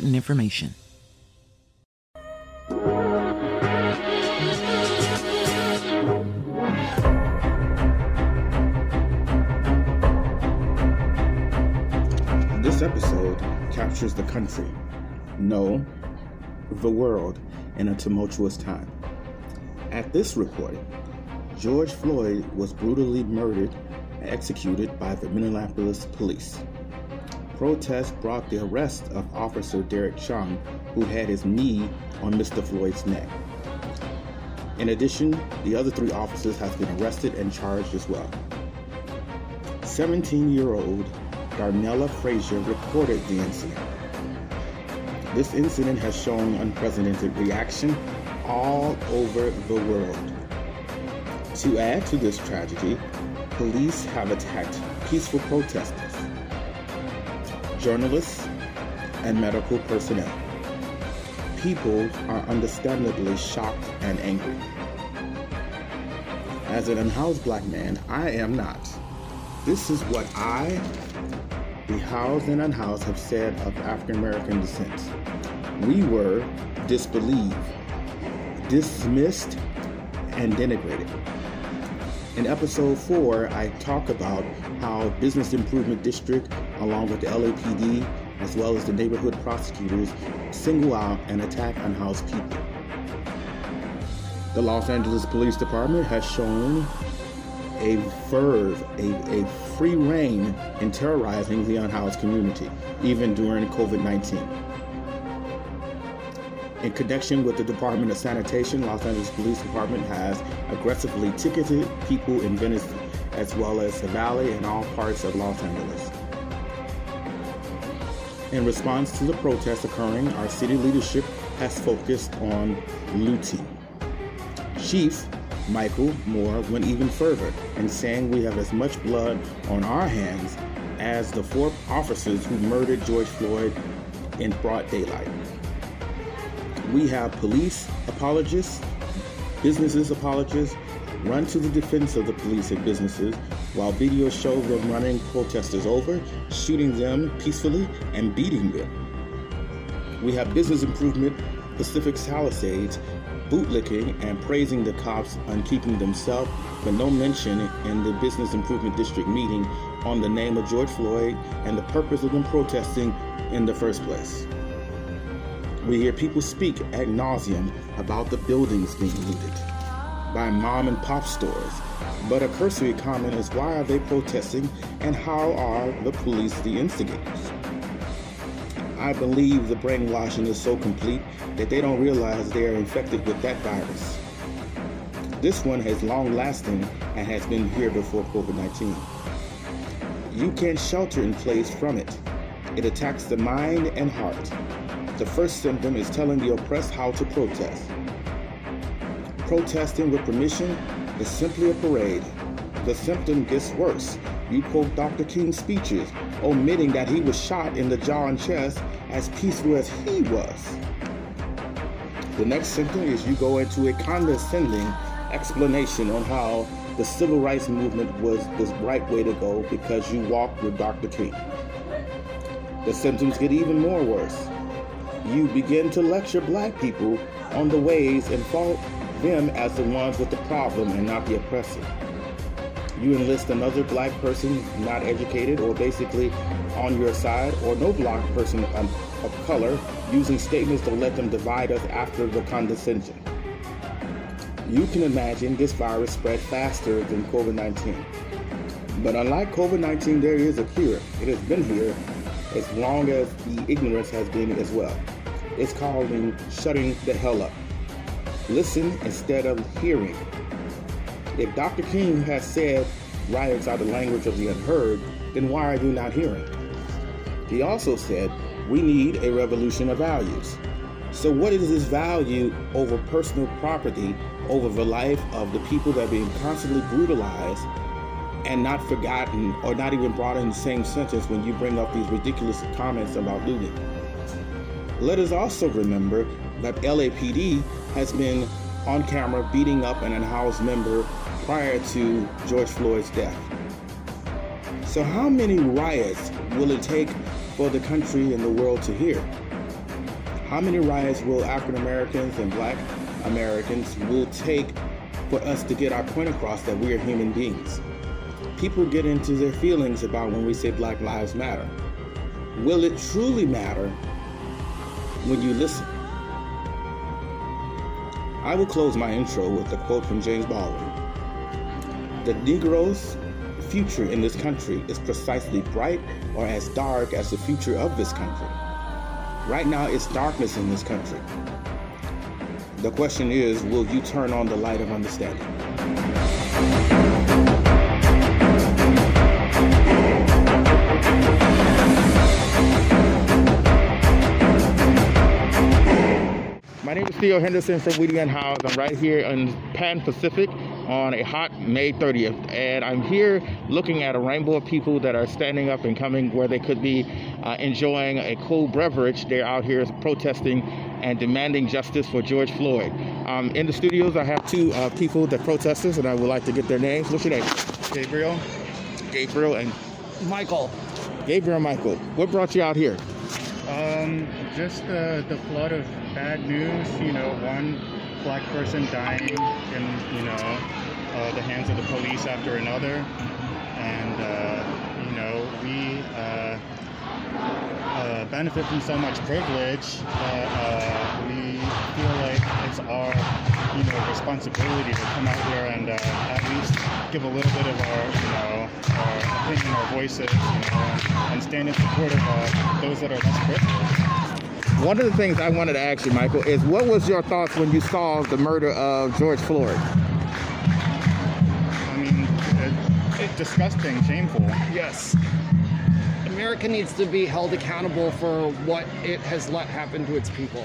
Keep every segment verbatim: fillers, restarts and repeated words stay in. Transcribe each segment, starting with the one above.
information. This episode captures the country, no, the world, in a tumultuous time. At this recording, George Floyd was brutally murdered and executed by the Minneapolis police. Protests brought the arrest of Officer Derek Chauvin, who had his knee on Mister Floyd's neck. In addition, the other three officers have been arrested and charged as well. seventeen-year-old Darnella Frazier reported the incident. This incident has shown unprecedented reaction all over the world. To add to this tragedy, police have attacked peaceful protesters, journalists, and medical personnel. People are understandably shocked and angry. As an unhoused black man, I am not. This is what I, the housed and unhoused, have said of African American descent. We were disbelieved, dismissed, and denigrated. In episode four, I talk about how Business Improvement District, along with the L A P D, as well as the neighborhood prosecutors, single out and attack unhoused people. The Los Angeles Police Department has shown a verve, a, a free rein in terrorizing the unhoused community, even during covid nineteen. In connection with the Department of Sanitation, Los Angeles Police Department has aggressively ticketed people in Venice, as well as the Valley and all parts of Los Angeles. In response to the protests occurring, our city leadership has focused on looting. Chief Michael Moore went even further in saying we have as much blood on our hands as the four officers who murdered George Floyd in broad daylight. We have police apologists, businesses apologists, run to the defense of the police and businesses, while videos show them running protesters over, shooting them peacefully, and beating them. We have business improvement, Pacific Palisades, bootlicking and praising the cops on keeping themselves, but no mention in the Business Improvement District meeting on the name of George Floyd and the purpose of them protesting in the first place. We hear people speak ad nauseum about the buildings being looted by mom and pop stores, but a cursory comment is why are they protesting and how are the police the instigators? I believe the brainwashing is so complete that they don't realize they are infected with that virus. This one has long lasting and has been here before covid nineteen. You can't shelter in place from it. It attacks the mind and heart. The first symptom is telling the oppressed how to protest. Protesting with permission is simply a parade. The symptom gets worse. You quote Doctor King's speeches, omitting that he was shot in the jaw and chest as peaceful as he was. The next sentence is you go into a condescending explanation on how the civil rights movement was the right way to go because you walked with Doctor King. The symptoms get even more worse. You begin to lecture black people on the ways and fault them as the ones with the problem and not the oppressor. You enlist another black person not educated or basically on your side, or no black person of, of color, using statements to let them divide us after the condescension. You can imagine this virus spread faster than covid nineteen. But unlike covid nineteen, there is a cure. It has been here as long as the ignorance has been as well. It's called shutting the hell up. Listen instead of hearing. If Doctor King has said riots are the language of the unheard, then why are you not hearing? He also said, we need a revolution of values. So what is this value over personal property, over the life of the people that are being constantly brutalized and not forgotten or not even brought in the same sentence when you bring up these ridiculous comments about looting? Let us also remember that L A P D has been on camera beating up an unhoused member prior to George Floyd's death. So how many riots will it take for the country and the world to hear? How many riots will African Americans and Black Americans will take for us to get our point across that we are human beings? People get into their feelings about when we say Black Lives Matter. Will it truly matter when you listen? I will close my intro with a quote from James Baldwin. The Negro's future in this country is precisely bright or as dark as the future of this country. Right now, it's darkness in this country. The question is, will you turn on the light of understanding? My name is Theo Henderson from Weedy and Howes. I'm right here in Pan Pacific on a hot May thirtieth, and I'm here looking at a rainbow of people that are standing up and coming where they could be uh, enjoying a cool beverage. They're out here protesting and demanding justice for George Floyd. Um, in the studios, I have two uh, people that protesters, and I would like to get their names. What's your name? Gabriel. Gabriel and Michael. Gabriel and Michael. What brought you out here? Um, just the, the flood of bad news, you know, one black person dying in, you know, uh, the hands of the police after another, and, uh, you know, we uh, uh, benefit from so much privilege that uh, we feel like it's our, you know, responsibility to come out here and uh, at least give a little bit of our, you know, our opinion, our voices, you know, and stand in support of uh, those that are less privileged. One of the things I wanted to ask you, Michael, is what was your thoughts when you saw the murder of George Floyd? I mean, it, it's disgusting, shameful. Yes. America needs to be held accountable for what it has let happen to its people.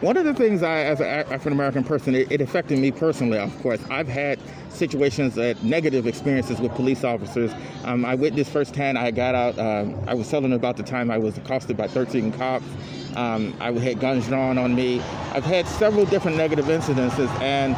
One of the things I, as an African-American person, it, it affected me personally, of course. I've had situations that negative experiences with police officers. Um, I witnessed firsthand. I got out. Uh, I was telling about the time I was accosted by thirteen cops. Um, I had guns drawn on me. I've had several different negative incidences, and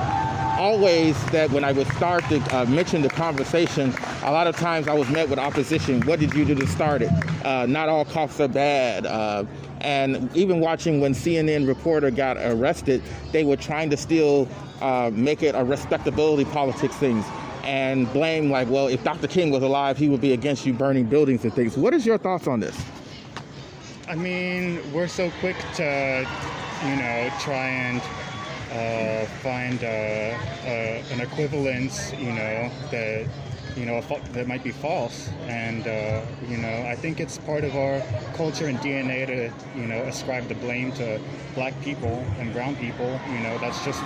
always that when I would start to uh, mention the conversation, a lot of times I was met with opposition. What did you do to start it? Uh, not all cops are bad. Uh, and even watching when C N N reporter got arrested, they were trying to still uh, make it a respectability politics things and blame like, well, if Doctor King was alive, he would be against you burning buildings and things. What is your thoughts on this? I mean, we're so quick to, you know, try and Uh, find uh, uh, an equivalence, you know, that you know that might be false, and uh, you know, I think it's part of our culture and D N A to you know ascribe the blame to black people and brown people. You know, that's just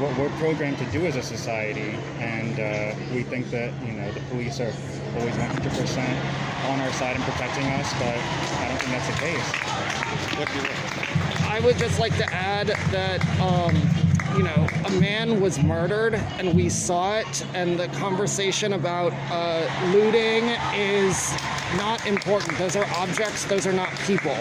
what we're programmed to do as a society, and uh, we think that you know the police are always one hundred percent on our side and protecting us, but I don't think that's the case. What do you think? I would just like to add that, um, you know, a man was murdered and we saw it, and the conversation about uh, looting is not important. Those are objects, those are not people.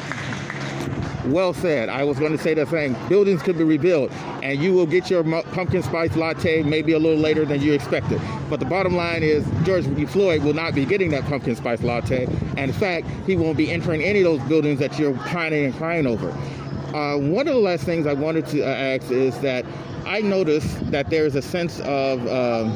Well said. I was going to say the same. Buildings could be rebuilt, and you will get your pumpkin spice latte maybe a little later than you expected. But the bottom line is George Floyd will not be getting that pumpkin spice latte. And in fact, he won't be entering any of those buildings that you're pining and crying over. Uh, one of the last things I wanted to ask is that I noticed that there is a sense of um,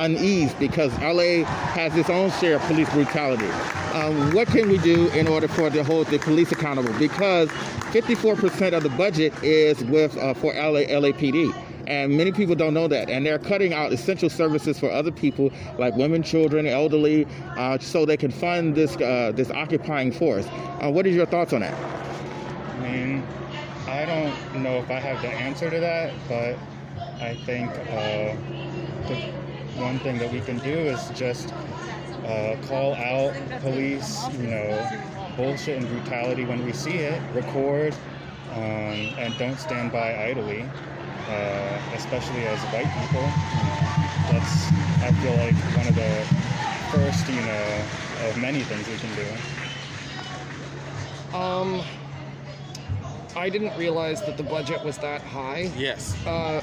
unease because L A has its own share of police brutality. Um, what can we do in order for to hold the police accountable? Because fifty-four percent of the budget is with uh, for L A L A P D. And many people don't know that. And they're cutting out essential services for other people, like women, children, elderly, uh, so they can fund this uh, this occupying force. Uh, what are your thoughts on that? I mean, I don't know if I have the answer to that, but I think uh, the one thing that we can do is just uh, call out police, you know, bullshit and brutality when we see it, record, um, and don't stand by idly. Uh, especially as white people, you know, that's, I feel like, one of the first, you know, of many things we can do. Um, I didn't realize that the budget was that high. Yes. Uh,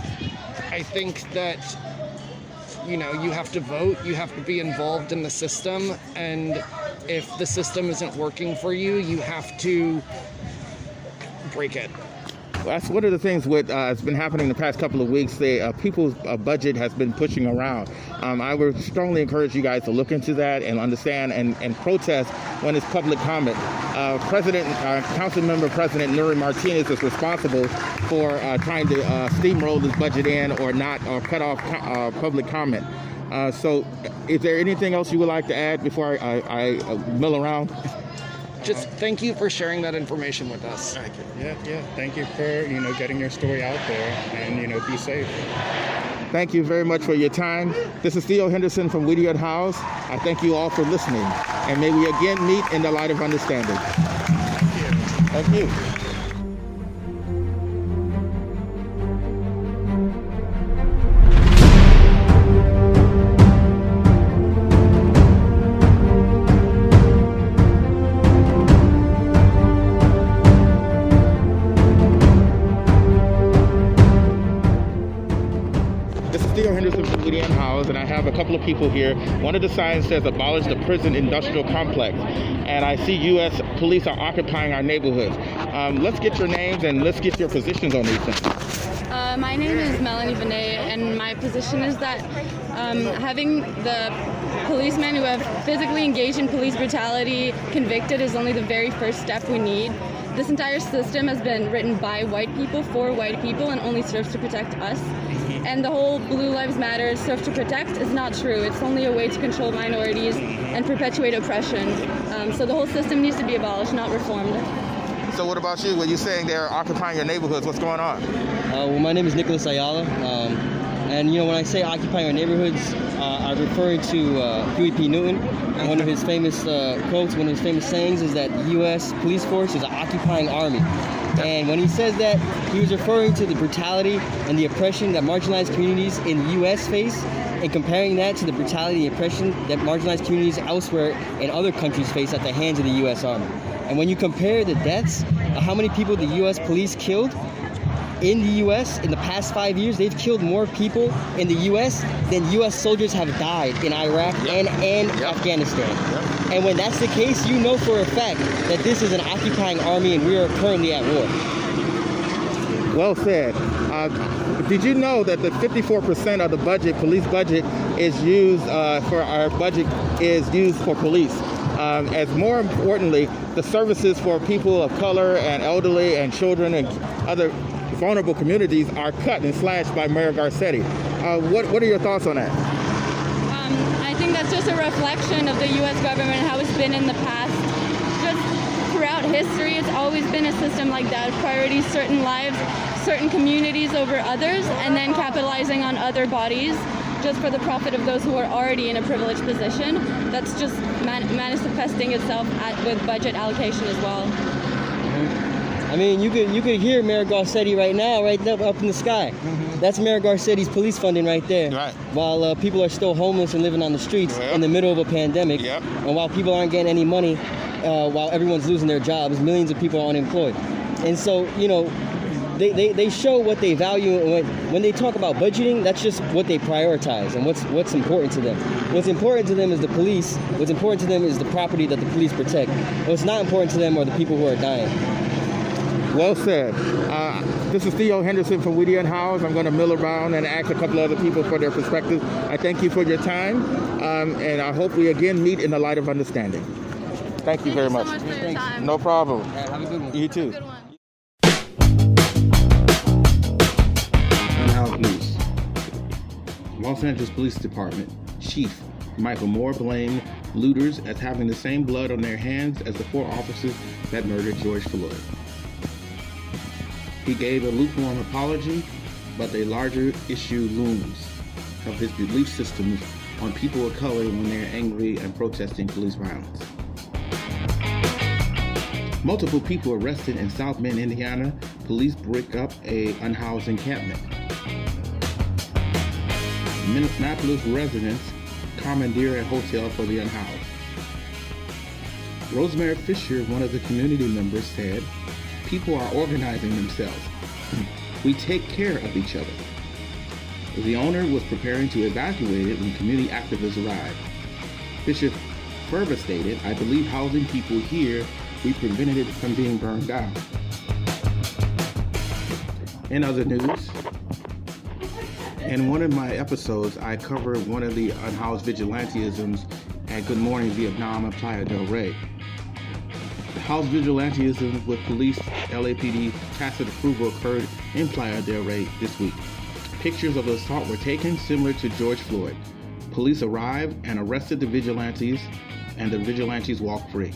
I think that, you know, you have to vote, you have to be involved in the system, and if the system isn't working for you, you have to break it. That's one of the things that uh, has been happening the past couple of weeks. The uh, people's uh, budget has been pushing around. Um, I would strongly encourage you guys to look into that and understand and, and protest when it's public comment. Uh, President, uh, Council Member President Nuri Martinez is responsible for uh, trying to uh, steamroll this budget in or not, or cut off co- uh, public comment. Uh, so is there anything else you would like to add before I, I, I uh, mill around? Just thank you for sharing that information with us. Yeah, yeah. Thank you for, you know, getting your story out there, and, you know, be safe. Thank you very much for your time. This is Theo Henderson from Weedy and Howes. I thank you all for listening, and may we again meet in the light of understanding. Thank you. Thank you. Of people here. One of the signs says abolish the prison industrial complex, and I see U S police are occupying our neighborhoods. Um, let's get your names and let's get your positions on these things. Uh, my name is Melanie Vene, and my position is that um, having the policemen who have physically engaged in police brutality convicted is only the very first step we need. This entire system has been written by white people for white people and only serves to protect us. And the whole Blue Lives Matter serve to protect is not true. It's only a way to control minorities and perpetuate oppression. Um, so the whole system needs to be abolished, not reformed. So what about you? Were you saying they're occupying your neighborhoods? What's going on? Uh, well, my name is Nicholas Ayala. Um, and, you know, when I say occupying our neighborhoods, uh, I refer to uh, Huey P. Newton. And one of his famous uh, quotes, one of his famous sayings is that the U S police force is an occupying army. And when he says that, he was referring to the brutality and the oppression that marginalized communities in the U S face, and comparing that to the brutality and oppression that marginalized communities elsewhere in other countries face at the hands of the U S Army. And when you compare the deaths of how many people the U S police killed in the U S in the past five years, they've killed more people in the U S than U S soldiers have died in Iraq and, and yep. Afghanistan. Yep. And when that's the case, you know for a fact that this is an occupying army and we are currently at war. Well said. Uh, did you know that the fifty-four percent of the budget, police budget, is used uh, for our budget is used for police? Um, as more importantly, the services for people of color and elderly and children and other vulnerable communities are cut and slashed by Mayor Garcetti. Uh, what, what are your thoughts on that? I think that's just a reflection of the U S government, how it's been in the past. Just throughout history, it's always been a system like that, priorities certain lives, certain communities over others, and then capitalizing on other bodies just for the profit of those who are already in a privileged position. That's just man- manifesting itself at, with budget allocation as well. I mean, you could you could hear Mayor Garcetti right now, right up, up in the sky. Mm-hmm. That's Mayor Garcetti's police funding right there. Right. While uh, people are still homeless and living on the streets yep. in the middle of a pandemic, yep. and while people aren't getting any money, uh, while everyone's losing their jobs, millions of people are unemployed. And so, you know, they, they, they show what they value. When, when they talk about budgeting, that's just what they prioritize and what's what's important to them. What's important to them is the police. What's important to them is the property that the police protect. What's not important to them are the people who are dying. Well said. Uh, this is Theo Henderson from Weedy and Howes. I'm going to mill around and ask a couple other people for their perspectives. I thank you for your time, um, and I hope we again meet in the light of understanding. Thank you very much. Thank you so much for your time. No problem. Right, have a good one. You too. Have a good one. News. Los Angeles Police Department Chief Michael Moore blamed looters as having the same blood on their hands as the four officers that murdered George Floyd. He gave a lukewarm apology, but a larger issue looms of his belief systems on people of color when they're angry and protesting police violence. Multiple people arrested in South Bend, Indiana. Police break up a unhoused encampment. Minneapolis residents commandeer a hotel for the unhoused. Rosemary Fisher, one of the community members, said, "People are organizing themselves. We take care of each other." The owner was preparing to evacuate it when community activists arrived. Bishop Furba stated, "I believe housing people here, we prevented it from being burned down." In other news, in one of my episodes, I covered one of the unhoused vigilantisms at Good Morning Vietnam and Playa del Rey. The house vigilantism with police L A P D tacit approval occurred in Playa del Rey this week. Pictures of the assault were taken similar to George Floyd. Police arrived and arrested the vigilantes, and the vigilantes walked free.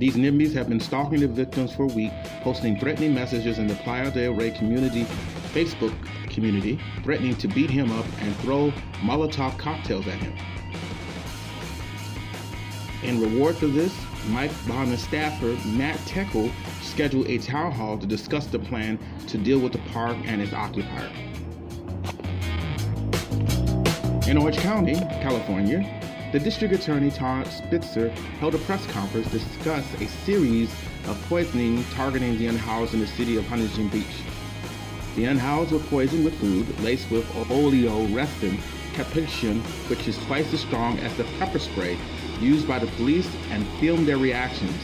These NIMBYs have been stalking the victims for a week, posting threatening messages in the Playa del Rey community Facebook community, threatening to beat him up and throw Molotov cocktails at him. In reward for this, Mike Bonner's staffer, Matt Teckle, scheduled a town hall to discuss the plan to deal with the park and its occupier. In Orange County, California, the district attorney, Todd Spitzer, held a press conference to discuss a series of poisoning targeting the unhoused in the city of Huntington Beach. The unhoused were poisoned with food laced with oleoresin capsaicin, which is twice as strong as the pepper spray used by the police, and filmed their reactions.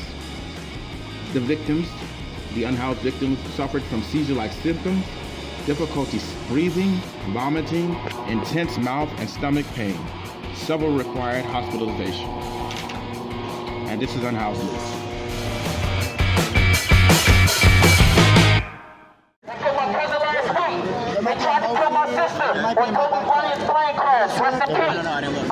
The victims, the unhoused victims, suffered from seizure-like symptoms, difficulty breathing, vomiting, intense mouth and stomach pain. Several required hospitalization. And this is Unhoused News.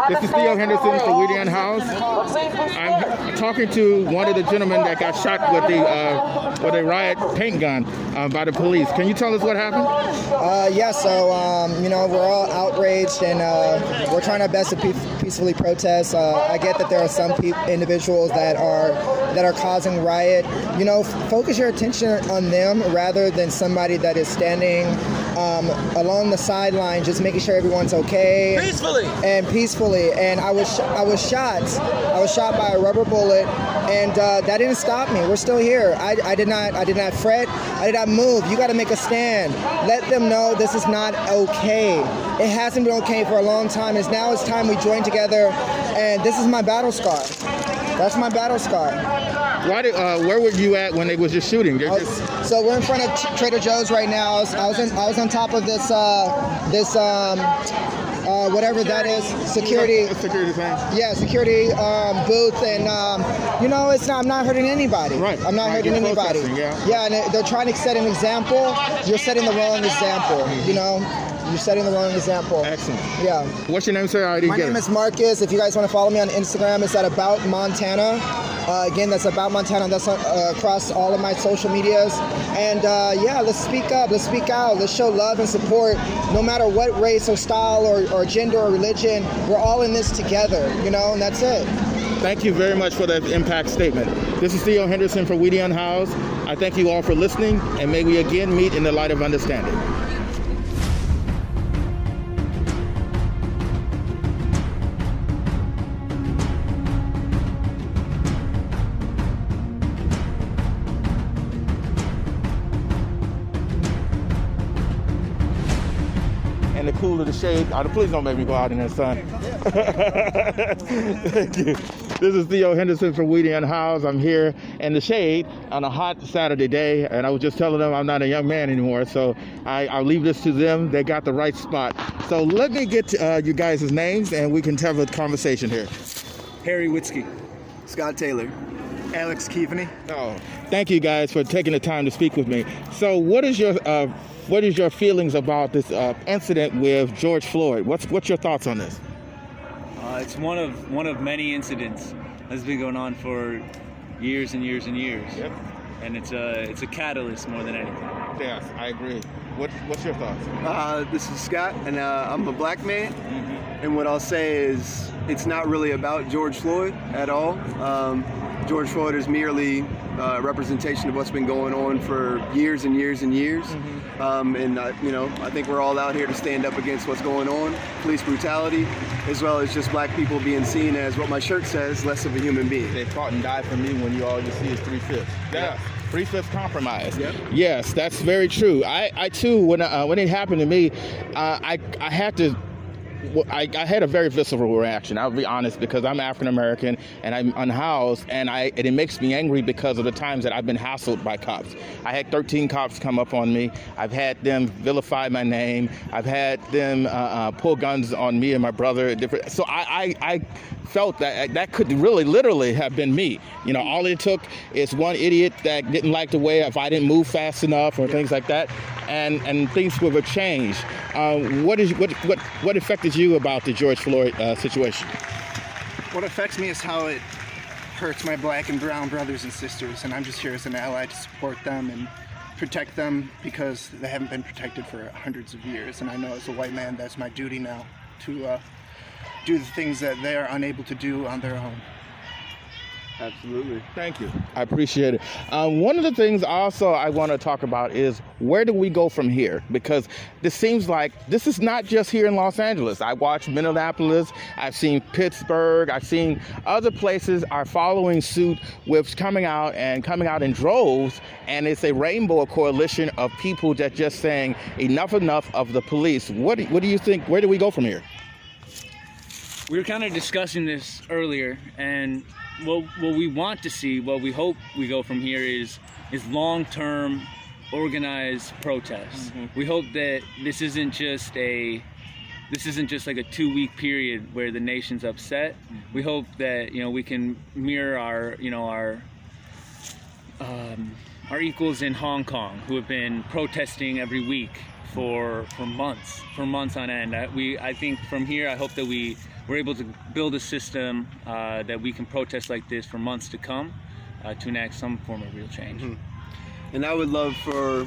This is Theo Henderson for Weedy and Howes. I'm talking to one of the gentlemen that got shot with the uh, with a riot paint gun uh, by the police. Can you tell us what happened? Uh, yeah, so um, you know, we're all outraged and uh, we're trying our best to pe- peacefully protest. Uh, I get that there are some pe- individuals that are that are causing riot. You know, f- focus your attention on them rather than somebody that is standing Um, along the sideline, just making sure everyone's okay. Peacefully. And peacefully. And I was sh- I was shot. I was shot by a rubber bullet, and uh, that didn't stop me. We're still here. I, I did not I did not fret. I did not move. You got to make a stand. Let them know this is not okay. It hasn't been okay for a long time. It's now it's time we join together. And this is my battle scar. That's my battle scar. Why did, uh, where were you at when they was just shooting? Was, just... So we're in front of T- Trader Joe's right now. I was, I was in, I was on top of this uh, this um, uh, whatever security. that is security. Security thing. Yeah, security um, booth, and um, you know, it's not. I'm not hurting anybody. Right. I'm not like hurting anybody. Yeah. Yeah, and they're trying to set an example. You're setting the wrong example. Mm-hmm. You know. You're setting the wrong example. Excellent. Yeah. What's your name, sir? I already My get name it. is Marcus. If you guys want to follow me on Instagram, it's at About Montana. Uh, again, that's About Montana. That's on, uh, across all of my social medias. And uh, yeah, let's speak up. Let's speak out. Let's show love and support. No matter what race or style or, or gender or religion, we're all in this together, you know, and that's it. Thank you very much for that impact statement. This is Theo Henderson for Weedy and Howes. I thank you all for listening, and may we again meet in the light of understanding. in the cool of the shade. Oh, the police don't make me go out in that sun. Thank you. This is Theo Henderson from Weedy and Howes. I'm here in the shade on a hot Saturday day, and I was just telling them I'm not a young man anymore, so I, I'll leave this to them. They got the right spot. So let me get uh, you guys' names, and we can have a conversation here. Harry Witzke. Scott Taylor. Alex Keaveney. Oh, thank you guys for taking the time to speak with me. So what is your uh, what is your feelings about this uh, incident with George Floyd? What's what's your thoughts on this? Uh, it's one of one of many incidents that's been going on for years and years and years. Yep. And it's a it's a catalyst more than anything. Yes, I agree. What what's your thoughts? Uh, this is Scott, and uh, I'm a black man. Mm-hmm. And what I'll say is, it's not really about George Floyd at all. Um, George Floyd is merely a uh, representation of what's been going on for years and years and years. Mm-hmm. um, and I, you know, I think we're all out here to stand up against what's going on, police brutality, as well as just black people being seen as what my shirt says, less of a human being. They fought and died for me when you all you see is three-fifths. Yeah. yeah. Three-fifths compromise. Yep. Yes, that's very true. I, I too, when uh, when it happened to me, uh, I I had to. Well, I, I had a very visceral reaction, I'll be honest, because I'm African-American and I'm unhoused, and, I, and it makes me angry because of the times that I've been hassled by cops. I had thirteen cops come up on me. I've had them vilify my name. I've had them uh, uh, pull guns on me and my brother. Different. So I, I, I felt that that could really literally have been me. You know, all it took is one idiot that didn't like the way if I didn't move fast enough or things like that, and, and things would have changed. Uh, what is what what what affected you about the George Floyd uh, situation? What affects me is how it hurts my black and brown brothers and sisters, and I'm just here as an ally to support them and protect them because they haven't been protected for hundreds of years. And I know as a white man, that's my duty now to uh, do the things that they are unable to do on their own. Absolutely. Thank you. I appreciate it. Um, one of the things also I want to talk about is where do we go from here? Because this seems like this is not just here in Los Angeles. I watched Minneapolis. I've seen Pittsburgh. I've seen other places are following suit with coming out and coming out in droves. And it's a rainbow coalition of people that just saying enough, enough of the police. What do, what do you think? Where do we go from here? We were kind of discussing this earlier, and What, what we want to see, what we hope we go from here is is long-term organized protests. Mm-hmm. We hope that this isn't just a this isn't just like a two-week period where the nation's upset. Mm-hmm. We hope that, you know, we can mirror our, you know, our um, our equals in Hong Kong who have been protesting every week for for months, for months on end. I, we I think from here, I hope that we We're able to build a system uh, that we can protest like this for months to come uh, to enact some form of real change. Mm-hmm. And I would love for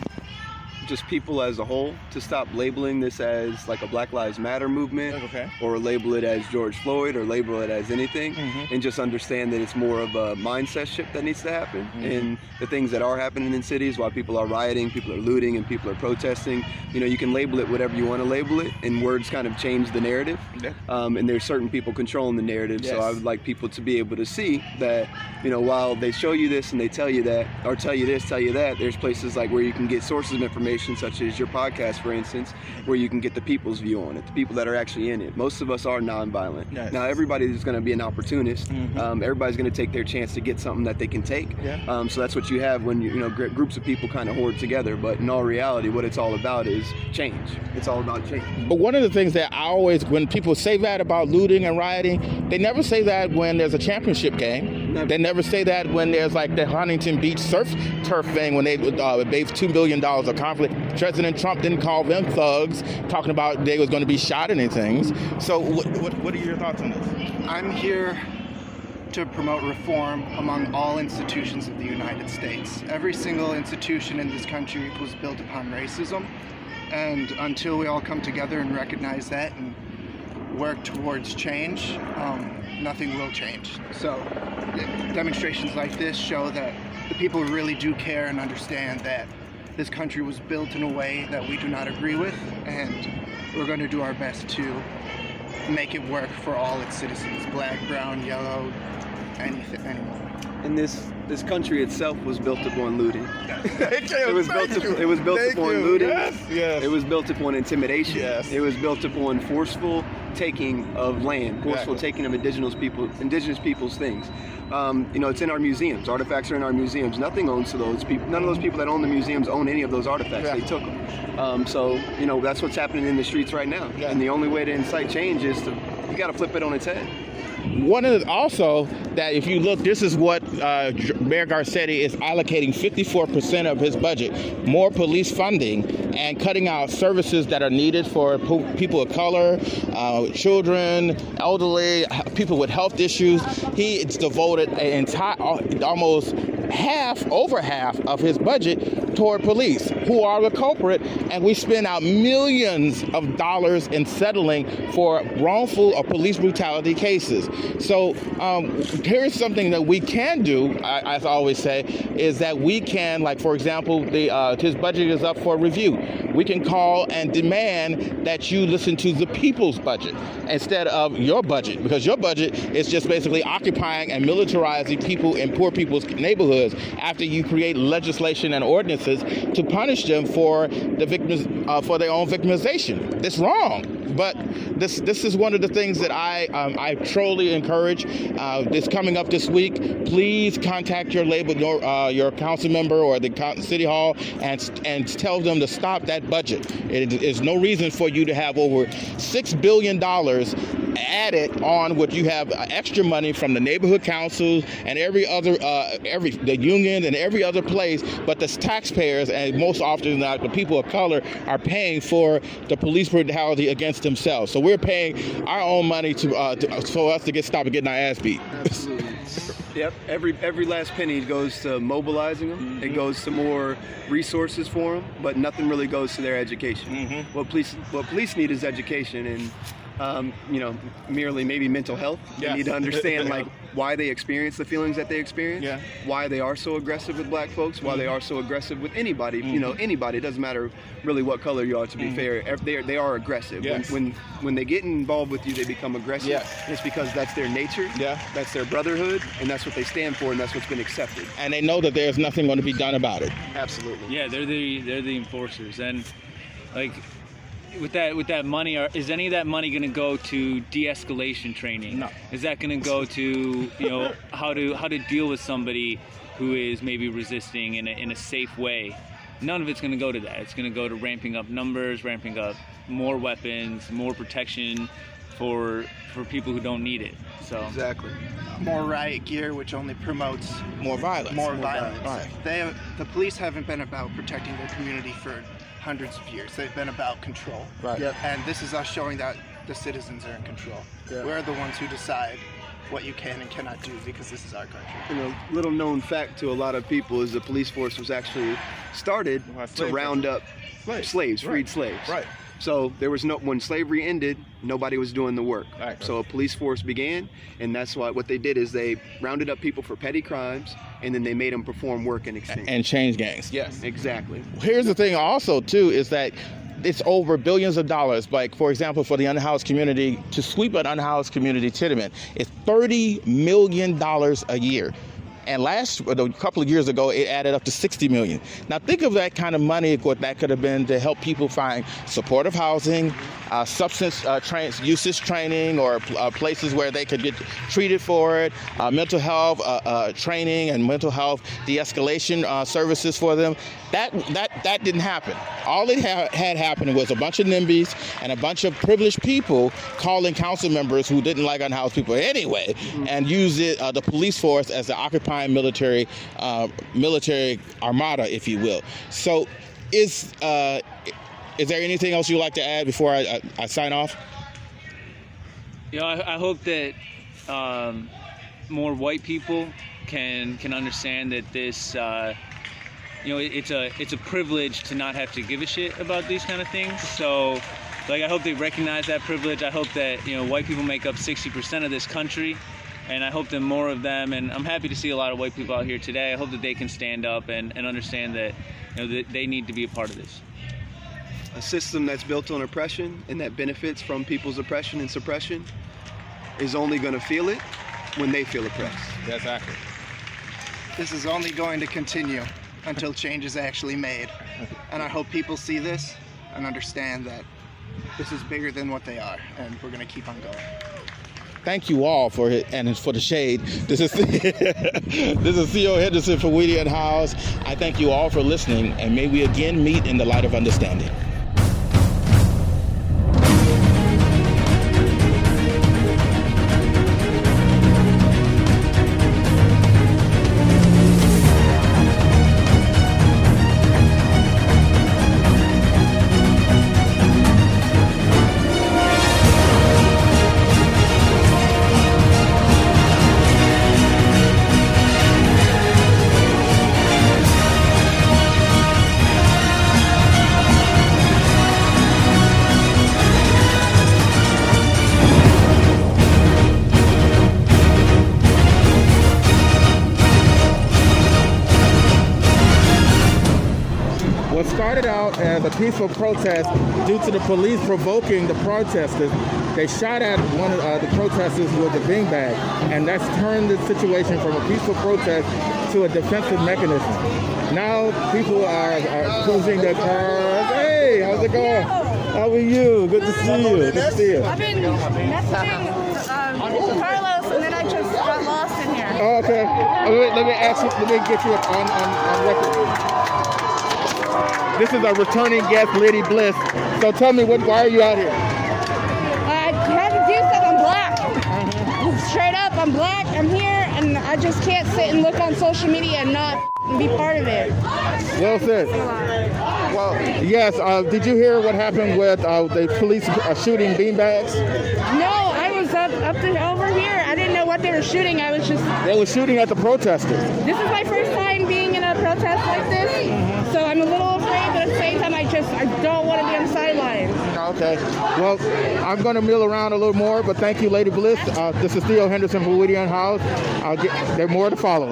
just people as a whole to stop labeling this as like a Black Lives Matter movement, okay, or label it as George Floyd or label it as anything, mm-hmm, and just understand that it's more of a mindset shift that needs to happen. Mm-hmm. And the things that are happening in cities while people are rioting, people are looting, and people are protesting, you know, you can label it whatever you want to label it, and words kind of change the narrative. Yeah. Um, and there's certain people controlling the narrative, yes. So I would like people to be able to see that, you know, while they show you this and they tell you that, or tell you this, tell you that, there's places like where you can get sources of information such as your podcast, for instance, where you can get the people's view on it, the people that are actually in it. Most of us are nonviolent. Nice. Now, everybody is going to be an opportunist. Mm-hmm. Um, everybody's going to take their chance to get something that they can take. Yeah. Um, so that's what you have when, you, you know, gr- groups of people kind of hoard together. But in all reality, what it's all about is change. It's all about change. But one of the things that I always, when people say that about looting and rioting, they never say that when there's a championship game. Never. They never say that when there's like the Huntington Beach surf turf thing when they uh, gave two billion dollars a conference. President Trump didn't call them thugs, talking about they was going to be shot and things. So what, what, what are your thoughts on this? I'm here to promote reform among all institutions of the United States. Every single institution in this country was built upon racism. And until we all come together and recognize that and work towards change, um, nothing will change. So demonstrations like this show that the people really do care and understand that this country was built in a way that we do not agree with, and we're going to do our best to make it work for all its citizens, black, brown, yellow, anything, anyone. And this this country itself was built upon looting. Thank you, it was thank built. You. Up, it was built thank upon you. Looting. Yes, yes. It was built upon intimidation. Yes. It was built upon forceful taking of land, forceful exactly. taking of indigenous people, indigenous people's things. Um, you know, it's in our museums. Artifacts are in our museums. Nothing owns to those people. None of those people that own the museums own any of those artifacts. Exactly. They took them. Um, so you know that's what's happening in the streets right now. Yeah. And the only way to incite change is to you got to flip it on its head. One of the, also that if you look, this is what uh, Mayor Garcetti is allocating fifty-four percent of his budget, more police funding, and cutting out services that are needed for po- people of color, uh, children, elderly, people with health issues. He's devoted an entire, almost half, over half of his budget toward police, who are the culprit, and we spend out millions of dollars in settling for wrongful or police brutality cases. So um, here's something that we can do, I, as I always say, is that we can, like, for example, the uh, his budget is up for review. We can call and demand that you listen to the people's budget instead of your budget, because your budget is just basically occupying and militarizing people in poor people's neighborhoods after you create legislation and ordinances to punish them for the victims, uh, for their own victimization. That's wrong. But this this is one of the things that I um, I truly encourage. Uh, this coming up this week, please contact your labor, your, uh, your council member or the city hall and and tell them to stop that budget. It is no reason for you to have over six billion dollars added on what you have extra money from the neighborhood councils and every other uh, every the unions and every other place. But the taxpayers and most often than not the people of color are paying for the police brutality against themselves. So we're paying our own money to, uh, to for us to get stopped and getting our ass beat. Absolutely. Yep. Every every last penny goes to mobilizing them. Mm-hmm. It goes to more resources for them, but nothing really goes to their education. Mm-hmm. What police what police need is education and um, you know merely maybe mental health. Yes. They need to understand like why they experience the feelings that they experience. Yeah. Why they are so aggressive with black folks. Why mm-hmm. they are so aggressive with anybody. Mm-hmm. You know, anybody. It doesn't matter really what color you are. To be mm-hmm. fair, they are, they are aggressive. Yes. When, when when they get involved with you, they become aggressive. Yeah. It's because that's their nature. Yeah. That's their brotherhood, and that's what they stand for, and that's what's been accepted. And they know that there's nothing going to be done about it. Absolutely. Yeah, they're the they're the enforcers, and like. With that, with that money, are, is any of that money going to go to de-escalation training? No. Is that going to go to you know how to how to deal with somebody who is maybe resisting in a, in a safe way? None of it's going to go to that. It's going to go to ramping up numbers, ramping up more weapons, more protection for for people who don't need it. So exactly, more riot gear, which only promotes more violence. More, more violence. violence. Right. They have, the police haven't been about protecting their community for hundreds of years. They've been about control. Right. Yep. And this is us showing that the citizens are in control. Yep. We're the ones who decide what you can and cannot do because this is our country. And a little known fact to a lot of people is the police force was actually started well, to round up slaves, slaves right. freed slaves. Right. So there was no, when slavery ended, nobody was doing the work. Right. So a police force began, and that's why what they did is they rounded up people for petty crimes, and then they made them perform work in exchange. And change gangs. Yes, exactly. Here's the thing also, too, is that it's over billions of dollars. Like, for example, for the unhoused community, to sweep an unhoused community tenement is thirty million dollars a year. And last, a couple of years ago, it added up to sixty million dollars. Now think of that kind of money, what that could have been to help people find supportive housing, uh, substance uh, trans- usage training, or uh, places where they could get treated for it, uh, mental health uh, uh, training and mental health de-escalation uh, services for them. That that that didn't happen. All it ha- had happened was a bunch of NIMBYs and a bunch of privileged people calling council members who didn't like unhoused people anyway, mm-hmm. and used it, uh, the police force as the occupying military uh, military armada, if you will. So is uh, is there anything else you'd like to add before I, I, I sign off? You know, I, I hope that um, more white people can can understand that this uh, you know it, it's a it's a privilege to not have to give a shit about these kind of things. So like I hope they recognize that privilege. I hope that you know white people make up sixty percent of this country. And I hope that more of them, and I'm happy to see a lot of white people out here today. I hope that they can stand up and, and understand that, you know, that they need to be a part of this. A system that's built on oppression and that benefits from people's oppression and suppression is only going to feel it when they feel oppressed. That's accurate. This is only going to continue until change is actually made. And I hope people see this and understand that this is bigger than what they are, and we're going to keep on going. Thank you all for it, and for the shade. This is this is Theo Henderson for Weedy and Howes. I thank you all for listening, and may we again meet in the light of understanding. As a peaceful protest due to the police provoking the protesters, they shot at one of uh, the protesters with a beanbag, and that's turned the situation from a peaceful protest to a defensive mechanism. Now people are, are cruising their cars. Hey, how's it going? How are you? Good to see you. Good to see you. I've been messaging um, Carlos, and then I just got lost in here. Oh, okay. Wait, let me ask you. Let me get you up on, on, on record. This is a returning guest, Liddy Bliss. So tell me, what? Why are you out here? I had to do something. I'm black. Mm-hmm. Straight up, I'm black. I'm here, and I just can't sit and look on social media and not be part of it. Well said. Well, yes. Uh, did you hear what happened with uh, the police uh, shooting beanbags? No, I was up up to, over here. I didn't know what they were shooting. I was just. They were shooting at the protesters. This is my first time being in a protest like this, mm-hmm. so I'm a little. I just, I don't want to be on the sidelines. Okay. Well, I'm going to mill around a little more, but thank you, Liddy Bliss. Uh, this is Theo Henderson for Weedy and Howes. I'll get, there are more to follow.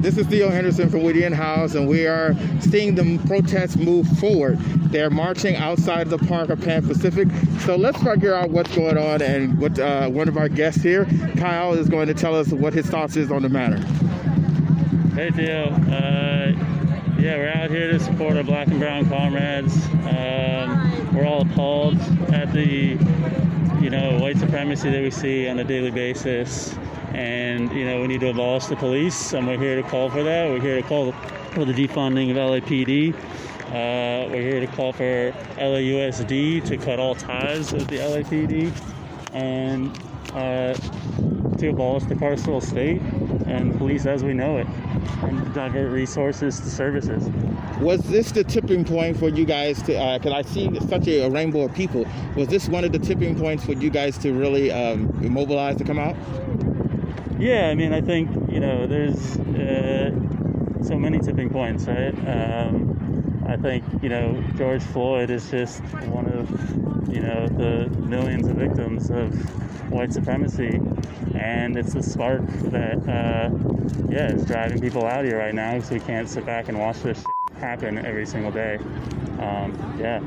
This is Theo Henderson from Weedy and Howes, and we are seeing the protests move forward. They're marching outside the park of Pan Pacific. So let's figure out what's going on, and what uh, one of our guests here, Kyle, is going to tell us what his thoughts is on the matter. Hey, Theo. Uh, yeah, we're out here to support our black and brown comrades. Um, we're all appalled at the, you know, white supremacy that we see on a daily basis. And, you know, we need to abolish the police, and we're here to call for that. We're here to call for the defunding of L A P D. Uh, we're here to call for L A U S D to cut all ties with the L A P D and uh, to abolish the carceral state and police as we know it, and divert resources to services. Was this the tipping point for you guys to, uh, 'cause I see such a, a rainbow of people, was this one of the tipping points for you guys to really um, mobilize to come out? Yeah, I mean, I think, you know, there's uh, so many tipping points, right? Um, I think, you know, George Floyd is just one of, you know, the millions of victims of white supremacy. And it's the spark that, uh, yeah, is driving people out here right now, because we can't sit back and watch this shit happen every single day. Um, yeah.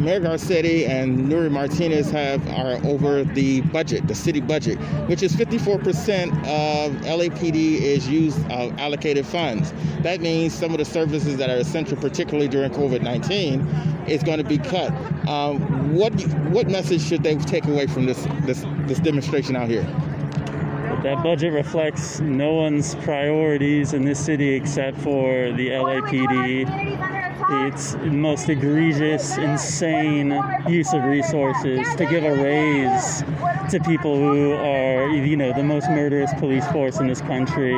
Mayor Garcetti and Nuri Martinez have are over the budget, the city budget, which is fifty-four percent of L A P D is used of allocated funds. That means some of the services that are essential, particularly during COVID nineteen, is going to be cut. Um, what what message should they take away from this this, this demonstration out here? That budget reflects no one's priorities in this city except for the L A P D. It's most egregious, insane use of resources to give a raise to people who are, you know, the most murderous police force in this country,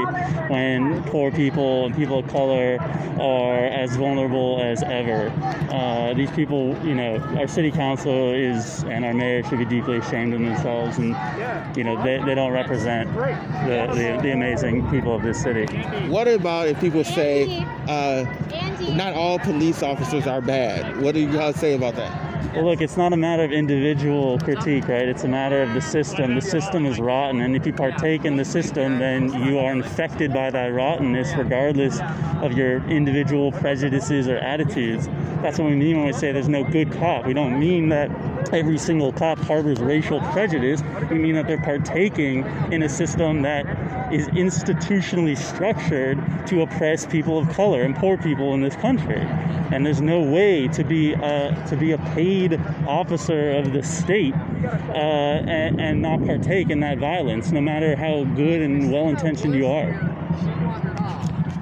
when poor people and people of color are as vulnerable as ever. Uh, these people, you know, our city council is, and our mayor should be deeply ashamed of themselves, and, you know, they, they don't represent the, the, the amazing people of this city. What about if people say, uh, not all police police officers are bad. What do you guys say about that? Well, look, it's not a matter of individual critique, right? It's a matter of the system. The system is rotten, and if you partake in the system, then you are infected by that rottenness, regardless of your individual prejudices or attitudes. That's what we mean when we say there's no good cop. We don't mean that every single cop harbors racial prejudice. We mean that they're partaking in a system that is institutionally structured to oppress people of color and poor people in this country. And there's no way to be a, to be a paid officer of the state uh, and, and not partake in that violence, no matter how good and well-intentioned you are.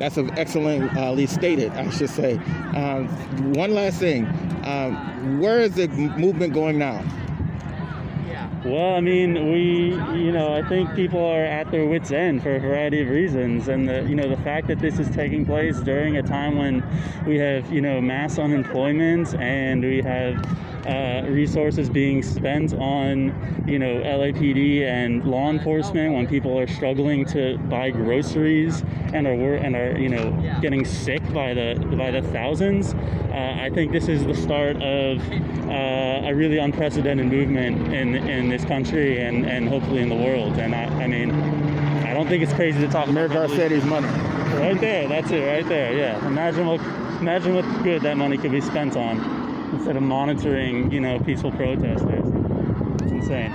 That's an excellent, uh, at least stated, I should say. Um, one last thing. Um, where is the movement going now? Well, I mean, we, you know, I think people are at their wits' end for a variety of reasons. And, the, you know, the fact that this is taking place during a time when we have, you know, mass unemployment and we have uh, resources being spent on, you know, L A P D and law enforcement when people are struggling to buy groceries and are, and are you know, getting sick by the, by the thousands. Uh, I think this is the start of uh, a really unprecedented movement in, in this country and, and hopefully in the world. And I, I mean, I don't think it's crazy to talk about Mayor Garcetti's money. Right there, that's it, right there, yeah. Imagine what, imagine what good that money could be spent on instead of monitoring, you know, peaceful protesters. It's insane.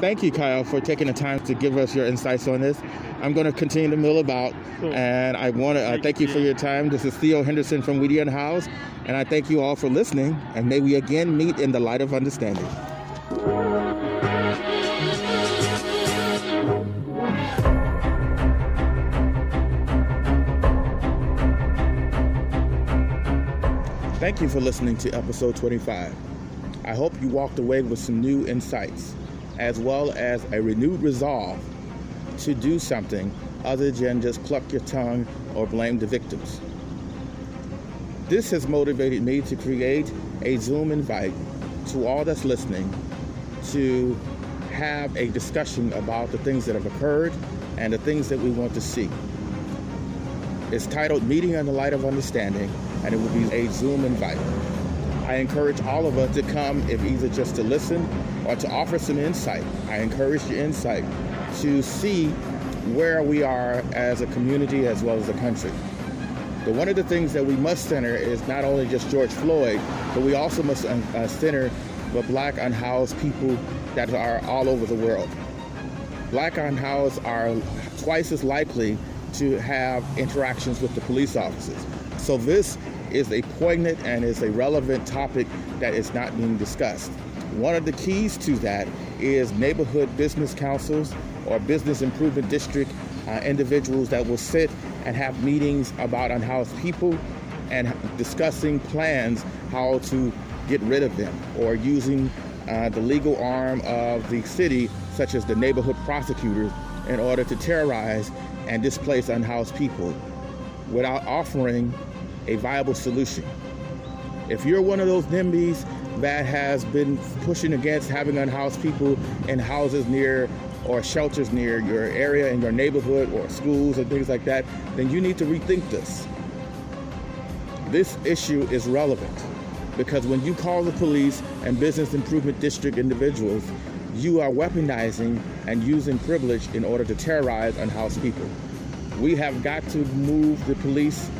Thank you, Kyle, for taking the time to give us your insights on this. I'm going to continue to mill about, cool. and I want to uh, thank you for your time. This is Theo Henderson from Weedy and Howes, and I thank you all for listening, and may we again meet in the light of understanding. Thank you for listening to episode twenty-five. I hope you walked away with some new insights, as well as a renewed resolve to do something other than just cluck your tongue or blame the victims. This has motivated me to create a Zoom invite to all that's listening to have a discussion about the things that have occurred and the things that we want to see. It's titled Meeting in the Light of Understanding, and it will be a Zoom invite. I encourage all of us to come, if either just to listen or to offer some insight. I encourage your insight to see where we are as a community as well as a country. But one of the things that we must center is not only just George Floyd, but we also must uh, center the Black unhoused people that are all over the world. Black unhoused are twice as likely to have interactions with the police officers. So this is a poignant and is a relevant topic that is not being discussed. One of the keys to that is neighborhood business councils or business improvement district uh, individuals that will sit and have meetings about unhoused people and discussing plans how to get rid of them, or using uh, the legal arm of the city, such as the neighborhood prosecutors, in order to terrorize and displace unhoused people without offering a viable solution. If you're one of those NIMBYs that has been pushing against having unhoused people in houses near or shelters near your area, in your neighborhood, or schools and things like that, then you need to rethink this. This issue is relevant, because when you call the police and business improvement district individuals, you are weaponizing and using privilege in order to terrorize unhoused people. We have got to move the police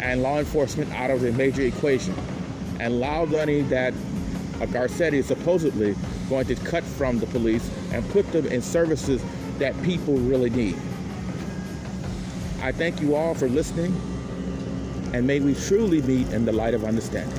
and law enforcement out of the major equation and allow money that Garcetti is supposedly going to cut from the police and put them in services that people really need. I thank you all for listening, and may we truly meet in the light of understanding.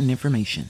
information.